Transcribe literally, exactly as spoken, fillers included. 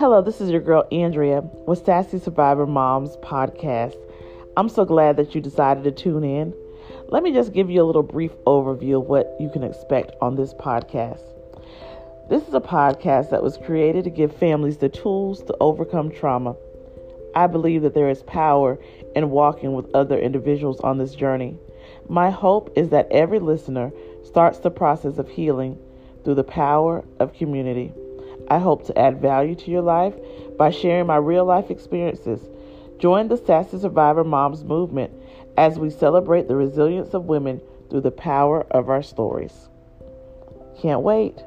Hello, this is your girl Andrea with Sassy Survivor Moms podcast. I'm so glad that you decided to tune in. Let me just give you a little brief overview of what you can expect on this podcast. This is a podcast that was created to give families the tools to overcome trauma. I believe that there is power in walking with other individuals on this journey. My hope is that every listener starts the process of healing through the power of community. I hope to add value to your life by sharing my real life experiences. Join the Sassy Survivor Moms movement as we celebrate the resilience of women through the power of our stories. Can't wait.